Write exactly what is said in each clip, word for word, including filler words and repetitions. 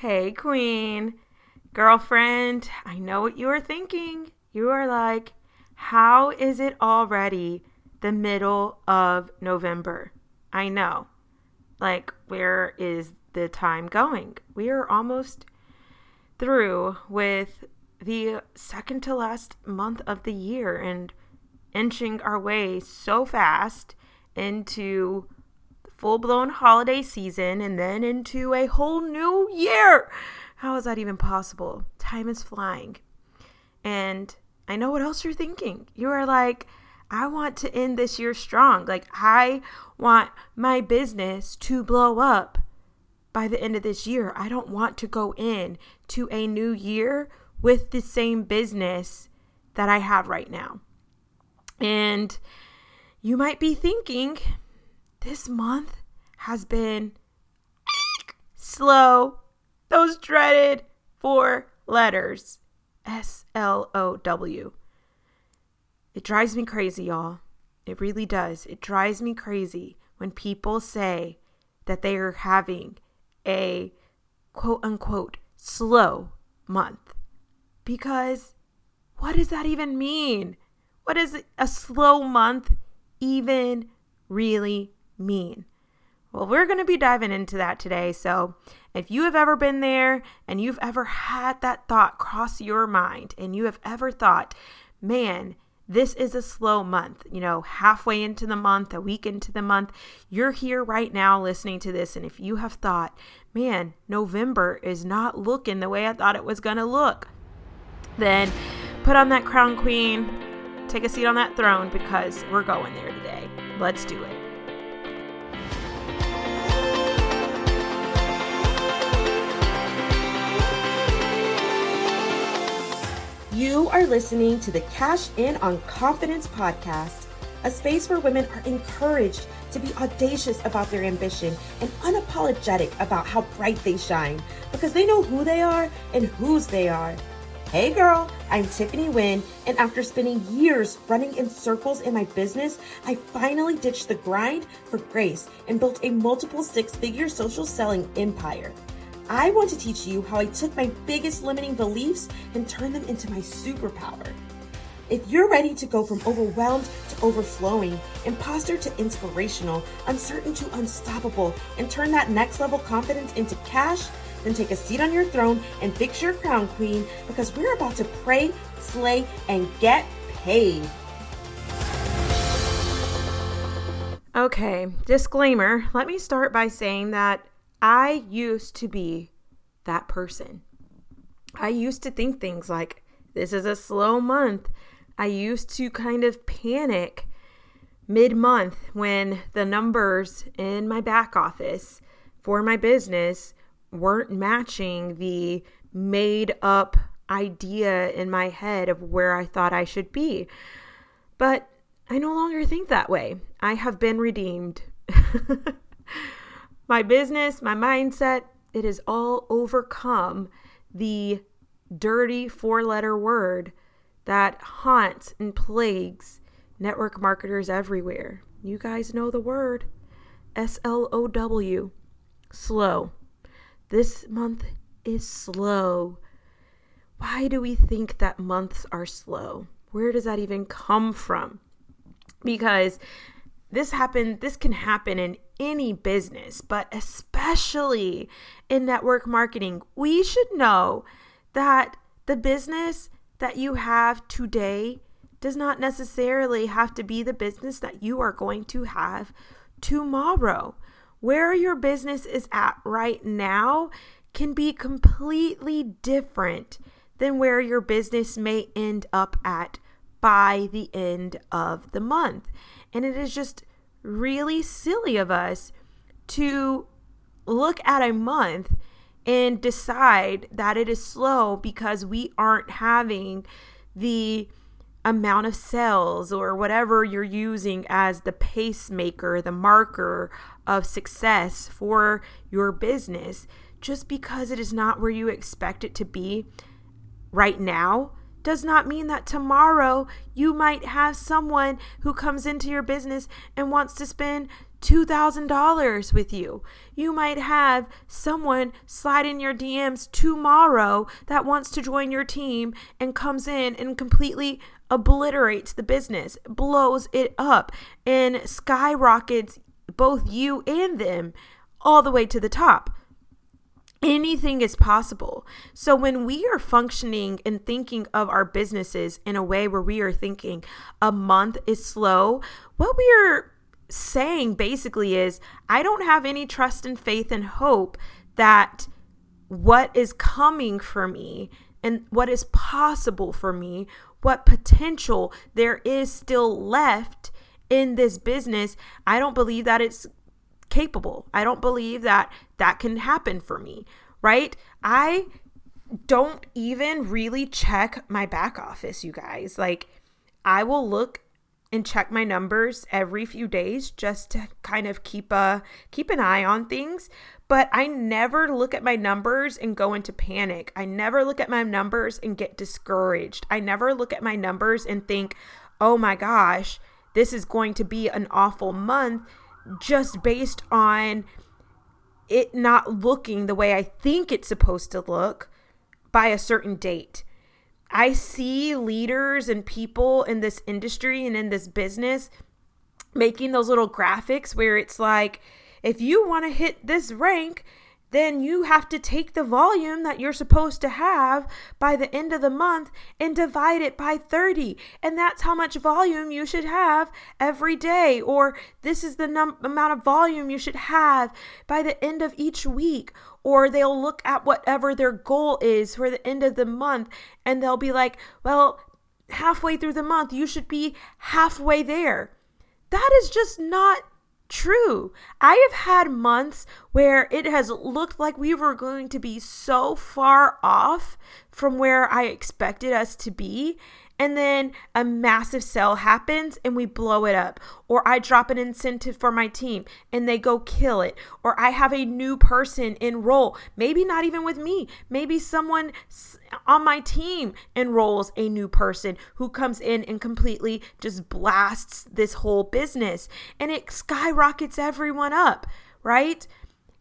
Hey, Queen. Girlfriend, I know what you are thinking. You are like, how is it already the middle of November? I know. Like, where is the time going? We are almost through with the second to last month of the year and inching our way so fast into full-blown holiday season and then into a whole new year. How is that even possible? Time is flying. And I know what else you're thinking. You are like, I want to end this year strong. Like, I want my business to blow up by the end of this year. I don't want to go in to a new year with the same business that I have right now. And you might be thinking, this month has been slow. Those dreaded four letters, S L O W. It drives me crazy, y'all. It really does. It drives me crazy when people say that they are having a quote-unquote slow month. Because what does that even mean? What does a slow month even really mean? Well, we're going to be diving into that today. So if you have ever been there and you've ever had that thought cross your mind and you have ever thought, man, this is a slow month, you know, halfway into the month, a week into the month, you're here right now listening to this. And if you have thought, man, November is not looking the way I thought it was going to look, then put on that crown, queen, take a seat on that throne, because we're going there today. Let's do it. You are listening to the Cash In on Confidence podcast, a space where women are encouraged to be audacious about their ambition and unapologetic about how bright they shine, because they know who they are and whose they are. Hey girl, I'm Tiffany Nguyen, and after spending years running in circles in my business, I finally ditched the grind for grace and built a multiple six-figure social selling empire. I want to teach you how I took my biggest limiting beliefs and turned them into my superpower. If you're ready to go from overwhelmed to overflowing, imposter to inspirational, uncertain to unstoppable, and turn that next level confidence into cash, then take a seat on your throne and fix your crown, queen, because we're about to pray, slay, and get paid. Okay, disclaimer. Let me start by saying that I used to be that person. I used to think things like, this is a slow month. I used to kind of panic mid-month when the numbers in my back office for my business weren't matching the made-up idea in my head of where I thought I should be. But I no longer think that way. I have been redeemed. My business, my mindset, it has all overcome the dirty four-letter word that haunts and plagues network marketers everywhere. You guys know the word, S L O W, slow. This month is slow. Why do we think that months are slow? Where does that even come from? Because this happened, this can happen in any business, but especially in network marketing. We should know that the business that you have today does not necessarily have to be the business that you are going to have tomorrow. Where your business is at right now can be completely different than where your business may end up at by the end of the month. And it is just really silly of us to look at a month and decide that it is slow because we aren't having the amount of sales or whatever you're using as the pacemaker, the marker of success for your business. Just because it is not where you expect it to be right now does not mean that tomorrow you might have someone who comes into your business and wants to spend two thousand dollars with you. You might have someone slide in your D Ms tomorrow that wants to join your team and comes in and completely obliterates the business, blows it up, and skyrockets both you and them all the way to the top. Anything is possible. So when we are functioning and thinking of our businesses in a way where we are thinking a month is slow, what we are saying basically is, I don't have any trust and faith and hope that what is coming for me and what is possible for me, what potential there is still left in this business, I don't believe that it's capable. I don't believe that that can happen for me, right? I don't even really check my back office, you guys. Like, I will look and check my numbers every few days just to kind of keep a keep an eye on things, but I never look at my numbers and go into panic. I never look at my numbers and get discouraged. I never look at my numbers and think, "Oh my gosh, this is going to be an awful month," just based on it not looking the way I think it's supposed to look by a certain date. I see leaders and people in this industry and in this business making those little graphics where it's like, if you want to hit this rank, then you have to take the volume that you're supposed to have by the end of the month and divide it by thirty. And that's how much volume you should have every day. Or this is the num- amount of volume you should have by the end of each week. Or they'll look at whatever their goal is for the end of the month and they'll be like, well, halfway through the month, you should be halfway there. That is just not true. I have had months where it has looked like we were going to be so far off from where I expected us to be, and then a massive sale happens and we blow it up, or I drop an incentive for my team and they go kill it, or I have a new person enroll, maybe not even with me, maybe someone on my team enrolls a new person who comes in and completely just blasts this whole business and it skyrockets everyone up, right?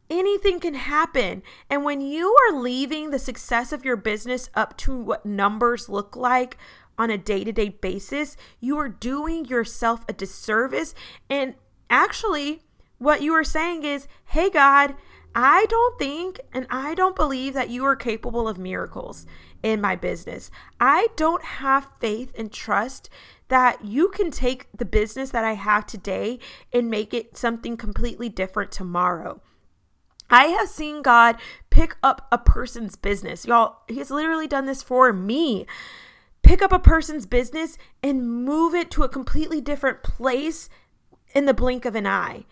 Anything can happen. And when you are leaving the success of your business up to what numbers look like on a day-to-day basis, you are doing yourself a disservice. And actually, what you are saying is, hey, God, I don't think and I don't believe that you are capable of miracles in my business. I don't have faith and trust that you can take the business that I have today and make it something completely different tomorrow. I have seen God pick up a person's business. Y'all, he's literally done this for me. Pick up a person's business and move it to a completely different place in the blink of an eye.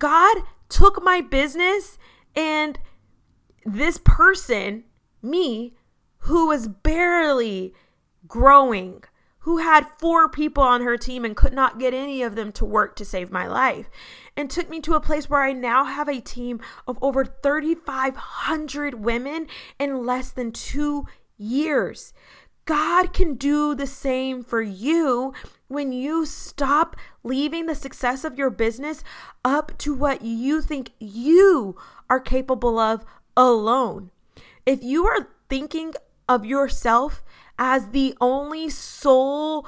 God took my business and this person, me, who was barely growing, who had four people on her team and could not get any of them to work to save my life, and took me to a place where I now have a team of over three thousand five hundred women in less than two years. God can do the same for you when you stop leaving the success of your business up to what you think you are capable of alone. If you are thinking of yourself as the only sole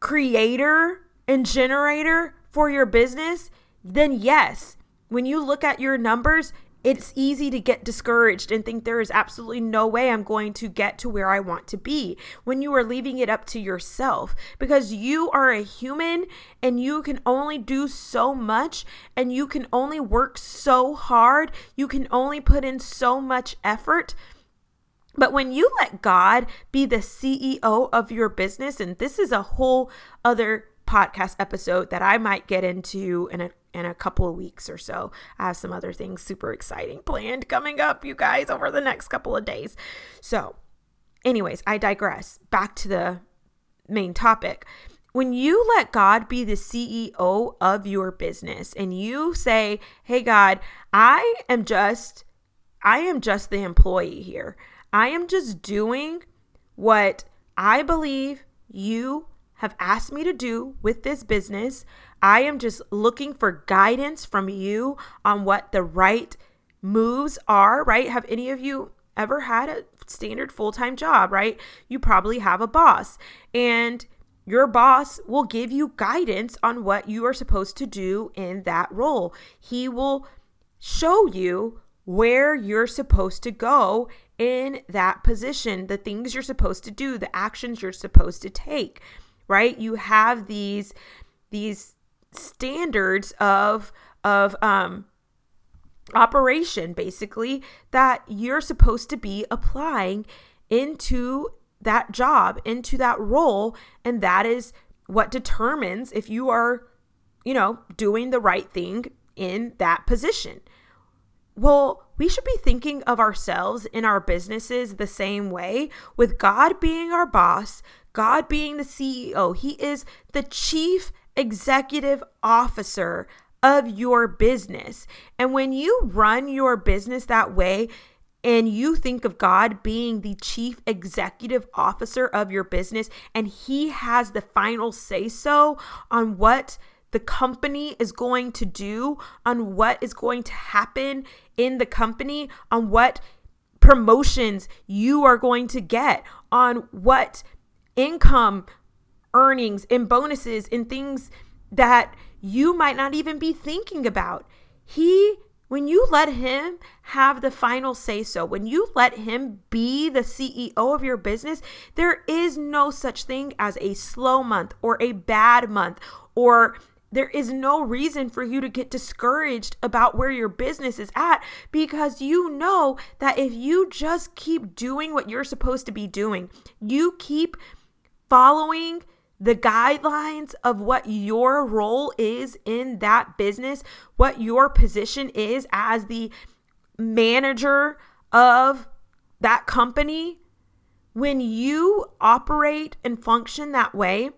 creator and generator for your business, then yes, when you look at your numbers, it's easy to get discouraged and think there is absolutely no way I'm going to get to where I want to be when you are leaving it up to yourself, because you are a human and you can only do so much and you can only work so hard. You can only put in so much effort. But when you let God be the C E O of your business, and this is a whole other podcast episode that I might get into in a in a couple of weeks or so. I have some other things super exciting planned coming up, you guys, over the next couple of days. So anyways, I digress. Back to the main topic. When you let God be the C E O of your business and you say, hey, God, I am just, I am just the employee here. I am just doing what I believe you have asked me to do with this business. I am just looking for guidance from you on what the right moves are, right? Have any of you ever had a standard full-time job, right? You probably have a boss, and your boss will give you guidance on what you are supposed to do in that role. He will show you where you're supposed to go in that position, the things you're supposed to do, the actions you're supposed to take, right? You have these these standards of of um operation, basically, that you're supposed to be applying into that job, into that role, and that is what determines if you are, you know, doing the right thing in that position. Well, we should be thinking of ourselves in our businesses the same way, with God being our boss, God being the C E O. He is the chief executive officer of your business. And when you run your business that way, and you think of God being the chief executive officer of your business, and he has the final say-so on what the company is going to do, on what is going to happen in the company, on what promotions you are going to get, on what income, earnings, and bonuses, and things that you might not even be thinking about. He, when you let him have the final say-so, when you let him be the C E O of your business, there is no such thing as a slow month or a bad month, or there is no reason for you to get discouraged about where your business is at, because you know that if you just keep doing what you're supposed to be doing, you keep following the guidelines of what your role is in that business, what your position is as the manager of that company. When you operate and function that way,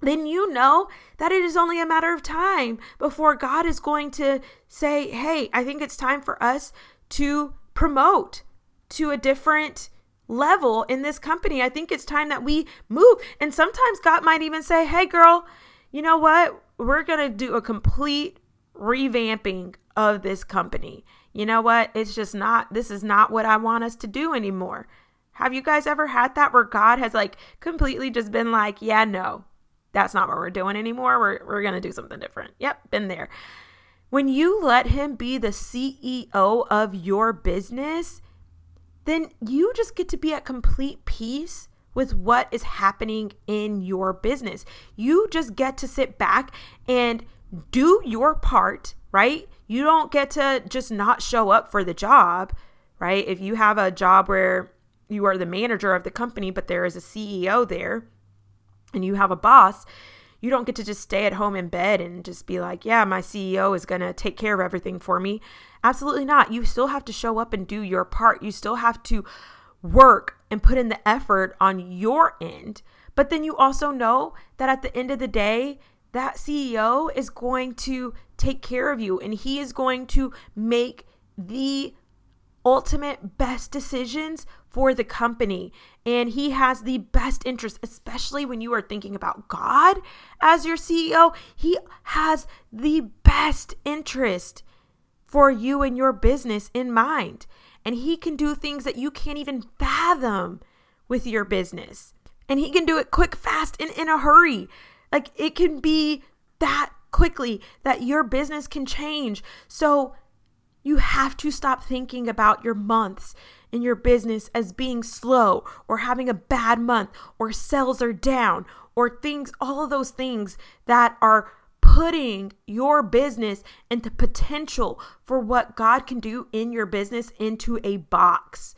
then you know that it is only a matter of time before God is going to say, hey, I think it's time for us to promote to a different level in this company. I think it's time that we move. And sometimes God might even say, hey, girl, you know what? We're going to do a complete revamping of this company. You know what? It's just not, this is not what I want us to do anymore. Have you guys ever had that, where God has like completely just been like, yeah, no, that's not what we're doing anymore. We're we're going to do something different. Yep, been there. When you let him be the C E O of your business, then you just get to be at complete peace with what is happening in your business. You just get to sit back and do your part, right? You don't get to just not show up for the job, right? If you have a job where you are the manager of the company, but there is a C E O there, and you have a boss, you don't get to just stay at home in bed and just be like, yeah, my C E O is going to take care of everything for me. Absolutely not. You still have to show up and do your part. You still have to work and put in the effort on your end. But then you also know that at the end of the day, that C E O is going to take care of you, and he is going to make the ultimate best decisions for the company. And he has the best interest, especially when you are thinking about God as your C E O. He has the best interest for you and your business in mind. And he can do things that you can't even fathom with your business. And he can do it quick, fast, and in a hurry. Like, it can be that quickly that your business can change. So you have to stop thinking about your months in your business as being slow, or having a bad month, or sales are down, or things, all of those things that are putting your business and the potential for what God can do in your business into a box.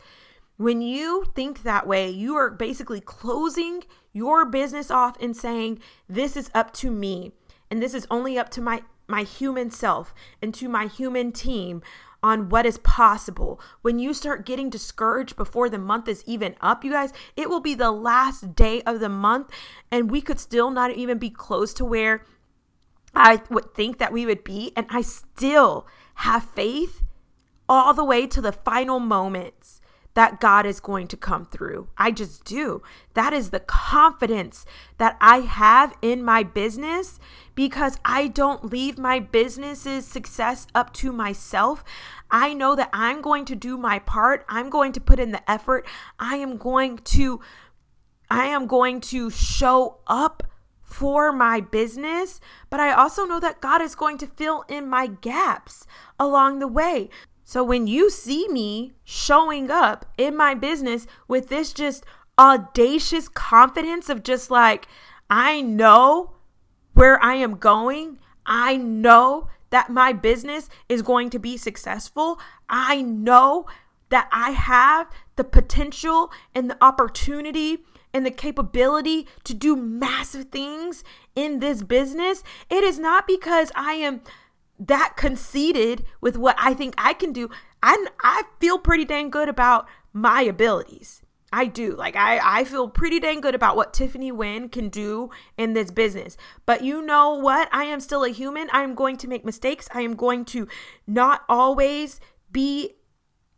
When you think that way, you are basically closing your business off and saying, this is up to me, and this is only up to my my human self and to my human team on what is possible. When you start getting discouraged before the month is even up, you guys, it will be the last day of the month, and we could still not even be close to where I would think that we would be. And I still have faith all the way to the final moments that God is going to come through. I just do. That is the confidence that I have in my business because I don't leave my business's success up to myself. I know that I'm going to do my part. I'm going to put in the effort. I am going to, I am going to show up for my business, but I also know that God is going to fill in my gaps along the way. So when you see me showing up in my business with this just audacious confidence of just like, I know where I am going. I know that my business is going to be successful. I know that I have the potential and the opportunity and the capability to do massive things in this business. It is not because I am that conceited with what I think I can do. I I feel pretty dang good about my abilities. I do. Like I, I feel pretty dang good about what Tiffany Nguyen can do in this business. But you know what? I am still a human. I am going to make mistakes. I am going to not always be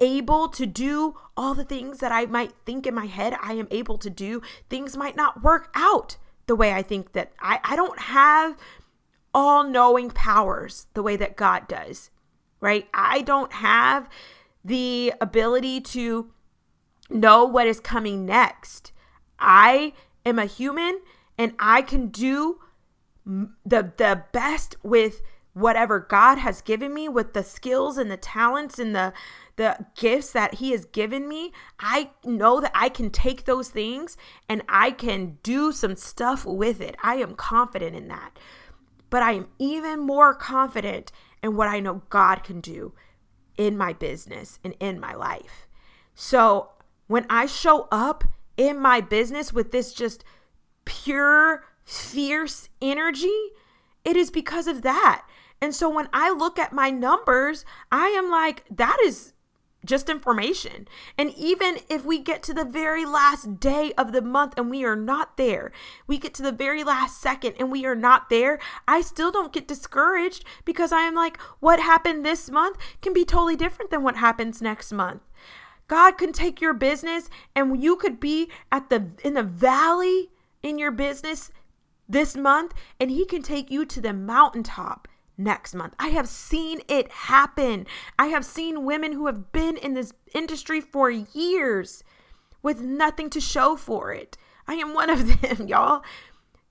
able to do all the things that I might think in my head I am able to do. Things might not work out the way I think that I, I don't have all-knowing powers the way that God does, right? I don't have the ability to know what is coming next. I am a human and I can do the the best with whatever God has given me, with the skills and the talents and the the gifts that he has given me. I know that I can take those things and I can do some stuff with it. I am confident in that. But I am even more confident in what I know God can do in my business and in my life. So when I show up in my business with this just pure, fierce energy, it is because of that. And so when I look at my numbers, I am like, that is just information. And even if we get to the very last day of the month and we are not there, we get to the very last second and we are not there, I still don't get discouraged because I am like, what happened this month can be totally different than what happens next month. God can take your business and you could be at the in the valley in your business this month and he can take you to the mountaintop next month. I have seen it happen. I have seen women who have been in this industry for years with nothing to show for it. I am one of them, y'all.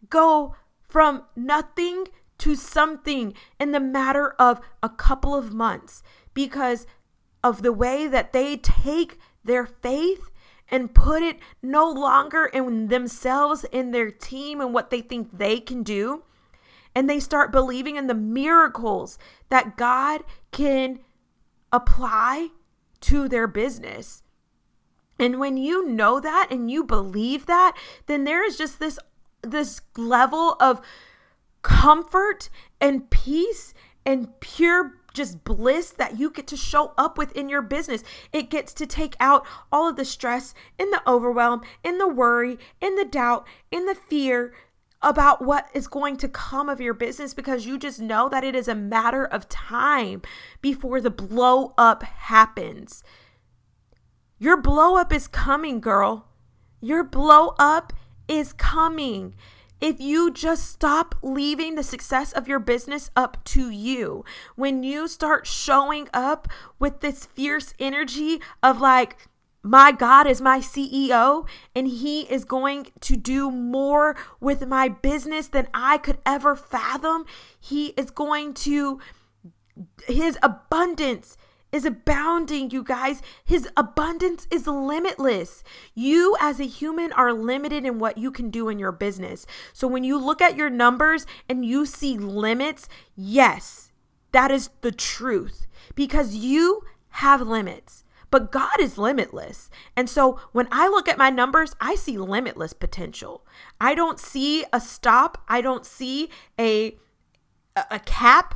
Go from nothing to something in the matter of a couple of months because of the way that they take their faith and put it no longer in themselves, in their team, and what they think they can do. And they start believing in the miracles that God can apply to their business. And when you know that and you believe that, then there is just this, this level of comfort and peace and pure just bliss that you get to show up with in your business. It gets to take out all of the stress and the overwhelm and the worry and the doubt and the fear about what is going to come of your business because you just know that it is a matter of time before the blow up happens. Your blow up is coming, girl. Your blow up is coming. If you just stop leaving the success of your business up to you, when you start showing up with this fierce energy of like, my God is my C E O and he is going to do more with my business than I could ever fathom. He is going to, his abundance is abounding, you guys. His abundance is limitless. You as a human are limited in what you can do in your business. So when you look at your numbers and you see limits, yes, that is the truth because you have limits. But God is limitless. And so when I look at my numbers, I see limitless potential. I don't see a stop. I don't see a, a cap.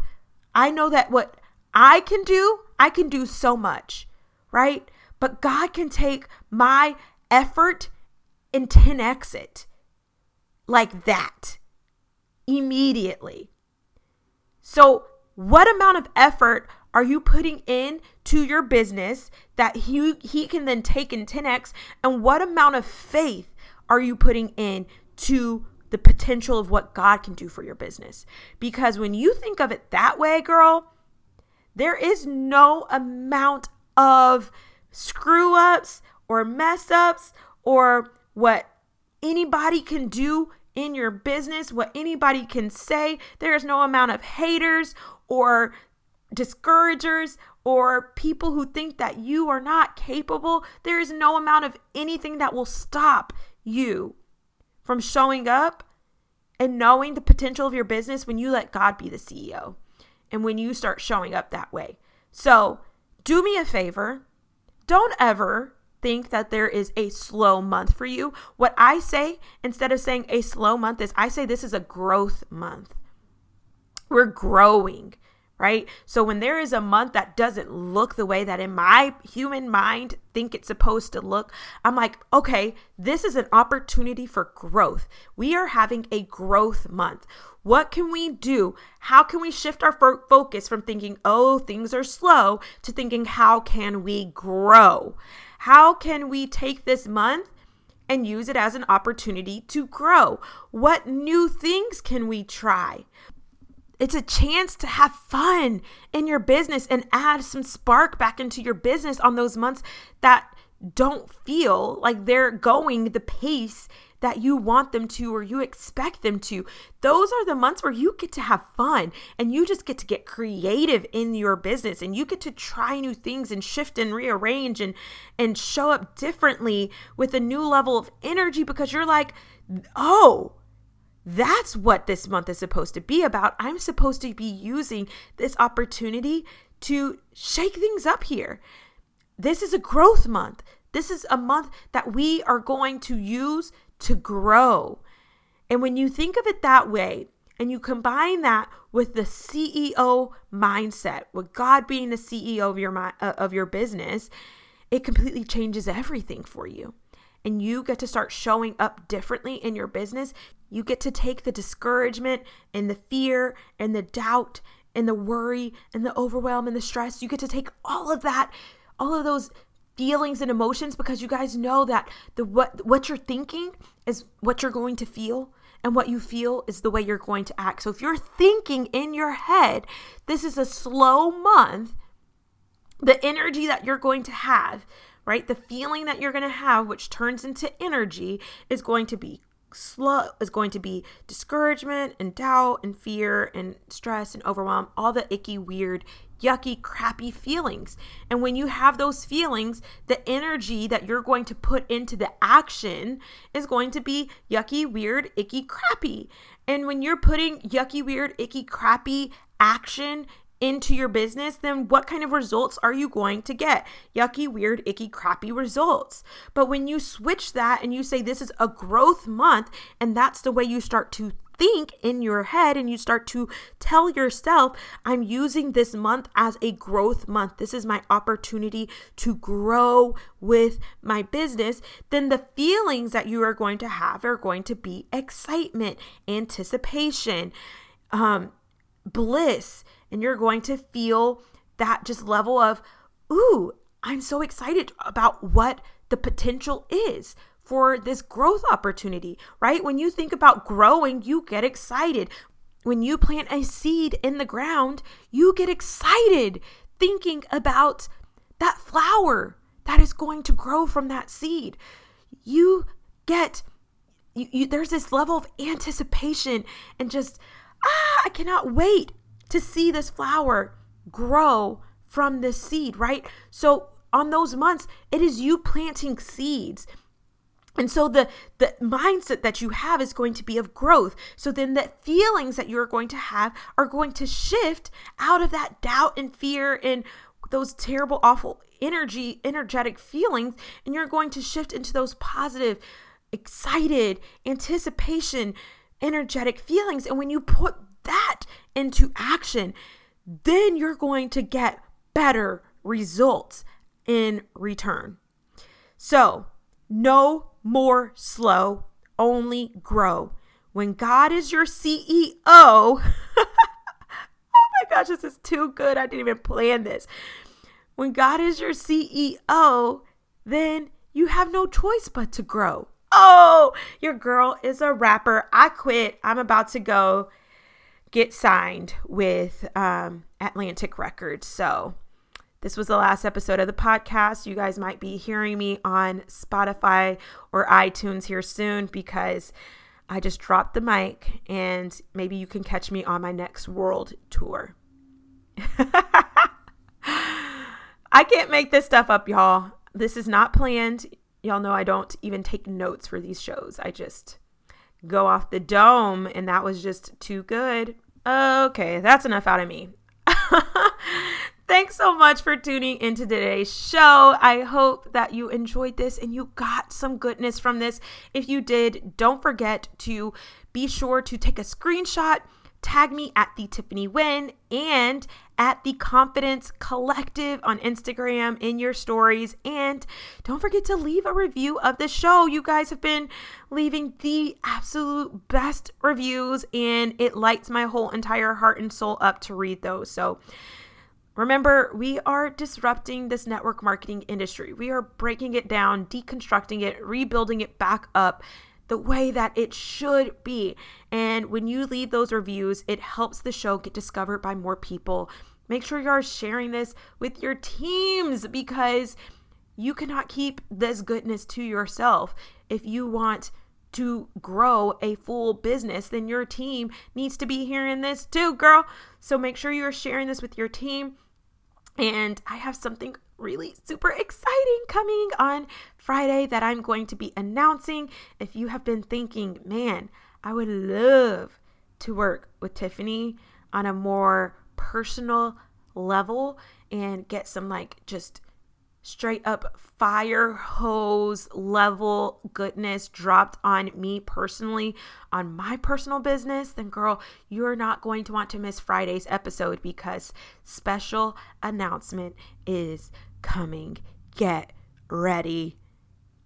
I know that what I can do, I can do so much, right? But God can take my effort and ten x it like that immediately. So what amount of effort are you putting in to your business that he, he can then take in ten x? And what amount of faith are you putting in to the potential of what God can do for your business? Because when you think of it that way, girl, there is no amount of screw ups or mess ups or what anybody can do in your business, what anybody can say. There is no amount of haters or discouragers or people who think that you are not capable. There is no amount of anything that will stop you from showing up and knowing the potential of your business when you let God be the C E O and when you start showing up that way. So do me a favor. Don't ever think that there is a slow month for you. What I say, instead of saying a slow month, is I say this is a growth month. We're growing, right? So when there is a month that doesn't look the way that in my human mind think it's supposed to look, I'm like, okay, this is an opportunity for growth. We are having a growth month. What can we do? How can we shift our fo- focus from thinking, oh, things are slow, to thinking, how can we grow? How can we take this month and use it as an opportunity to grow? What new things can we try? It's a chance to have fun in your business and add some spark back into your business on those months that don't feel like they're going the pace that you want them to or you expect them to. Those are the months where you get to have fun and you just get to get creative in your business and you get to try new things and shift and rearrange and, and show up differently with a new level of energy, because you're like, oh, that's what this month is supposed to be about. I'm supposed to be using this opportunity to shake things up here. This is a growth month. This is a month that we are going to use to grow. And when you think of it that way, and you combine that with the C E O mindset, with God being the C E O of your uh, of your business, it completely changes everything for you. And you get to start showing up differently in your business. You get to take the discouragement and the fear and the doubt and the worry and the overwhelm and the stress. You get to take all of that, all of those feelings and emotions, because you guys know that the what what you're thinking is what you're going to feel, and what you feel is the way you're going to act. So if you're thinking in your head, this is a slow month, the energy that you're going to have, right? The feeling that you're going to have, which turns into energy, is going to be slow, is going to be discouragement and doubt and fear and stress and overwhelm, all the icky, weird, yucky, crappy feelings. And when you have those feelings, the energy that you're going to put into the action is going to be yucky, weird, icky, crappy. And when you're putting yucky, weird, icky, crappy action into your business, then what kind of results are you going to get? Yucky, weird, icky, crappy results. But when you switch that and you say this is a growth month, and that's the way you start to think in your head, and you start to tell yourself, I'm using this month as a growth month. This is my opportunity to grow with my business. Then the feelings that you are going to have are going to be excitement, anticipation, um, bliss, and you're going to feel that just level of, ooh, I'm so excited about what the potential is for this growth opportunity, right? When you think about growing, you get excited. When you plant a seed in the ground, you get excited thinking about that flower that is going to grow from that seed. You get, you, you, there's this level of anticipation and just, ah, I cannot wait to see this flower grow from this seed, right? So on those months, it is you planting seeds. And so the, the mindset that you have is going to be of growth. So then the feelings that you're going to have are going to shift out of that doubt and fear and those terrible, awful energy, energetic feelings. And you're going to shift into those positive, excited, anticipation, energetic feelings. And when you put that into action, then you're going to get better results in return. So no more slow, only grow. When God is your C E O, oh my gosh, this is too good. I didn't even plan this. When God is your C E O, then you have no choice but to grow. Oh, your girl is a rapper. I quit. I'm about to go get signed with um, Atlantic Records. So this was the last episode of the podcast. You guys might be hearing me on Spotify or iTunes here soon because I just dropped the mic, and maybe you can catch me on my next world tour. I can't make this stuff up, y'all. This is not planned. Y'all know I don't even take notes for these shows. I just go off the dome, and that was just too good. Okay, that's enough out of me. Thanks so much for tuning into today's show. I hope that you enjoyed this and you got some goodness from this. If you did, don't forget to be sure to take a screenshot, tag me at the Tiffany Nguyen and at the Confidence Collective on Instagram in your stories. And don't forget to leave a review of the show. You guys have been leaving the absolute best reviews, and it lights my whole entire heart and soul up to read those. So remember, we are disrupting this network marketing industry. We are breaking it down, deconstructing it, rebuilding it back up the way that it should be. And when you leave those reviews, it helps the show get discovered by more people. Make sure you are sharing this with your teams, because you cannot keep this goodness to yourself. If you want to grow a full business, then your team needs to be hearing this too, girl. So make sure you're sharing this with your team. And I have something really super exciting coming on Friday that I'm going to be announcing. If you have been thinking, man, I would love to work with Tiffany on a more personal level and get some like just straight up fire hose level goodness dropped on me personally, on my personal business, then girl, you're not going to want to miss Friday's episode, because special announcement is coming. Get ready.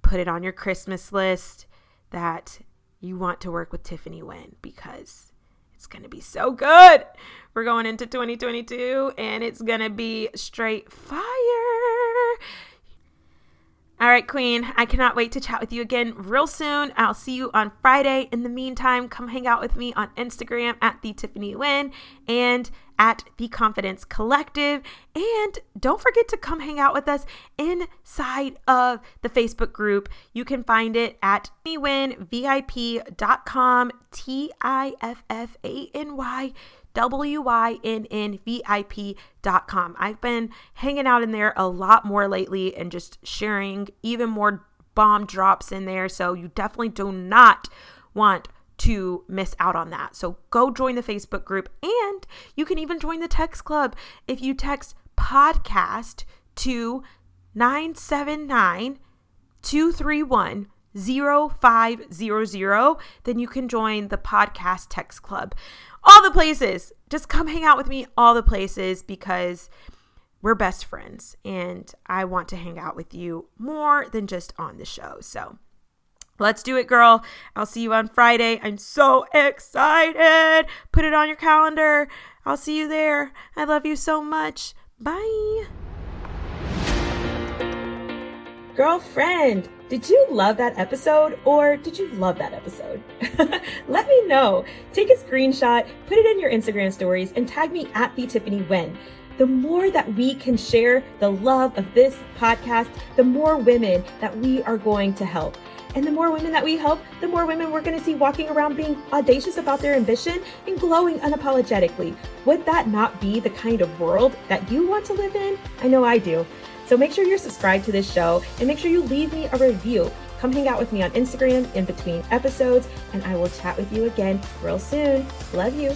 Put it on your Christmas list that you want to work with Tiffany Nguyen, because it's going to be so good. We're going into twenty twenty-two and it's going to be straight fire. All right, Queen, I cannot wait to chat with you again real soon. I'll see you on Friday. In the meantime, come hang out with me on Instagram at the Tiffany Nguyen and at the Confidence Collective. And don't forget to come hang out with us inside of the Facebook group. You can find it at tiffany wynn v i p dot com, T I F F A N Y W Y N N V I P dot com. I've been hanging out in there a lot more lately and just sharing even more bomb drops in there. So you definitely do not want to miss out on that. So go join the Facebook group, and you can even join the text club. If you text podcast to nine seven nine, two three one zero five zero zero, then you can join the podcast text club. All the places. Just come hang out with me all the places, because we're best friends and I want to hang out with you more than just on the show. So let's do it, girl. I'll see you on Friday. I'm so excited. Put it on your calendar. I'll see you there. I love you so much. Bye. Girlfriend, did you love that episode, or did you love that episode? Let me know. Take a screenshot, put it in your Instagram stories, and tag me at the Tiffany Nguyen. The more that we can share the love of this podcast, the more women that we are going to help. And the more women that we help, the more women we're going to see walking around being audacious about their ambition and glowing unapologetically. Would that not be the kind of world that you want to live in? I know I do. So make sure you're subscribed to this show, and make sure you leave me a review. Come hang out with me on Instagram in between episodes, and I will chat with you again real soon. Love you.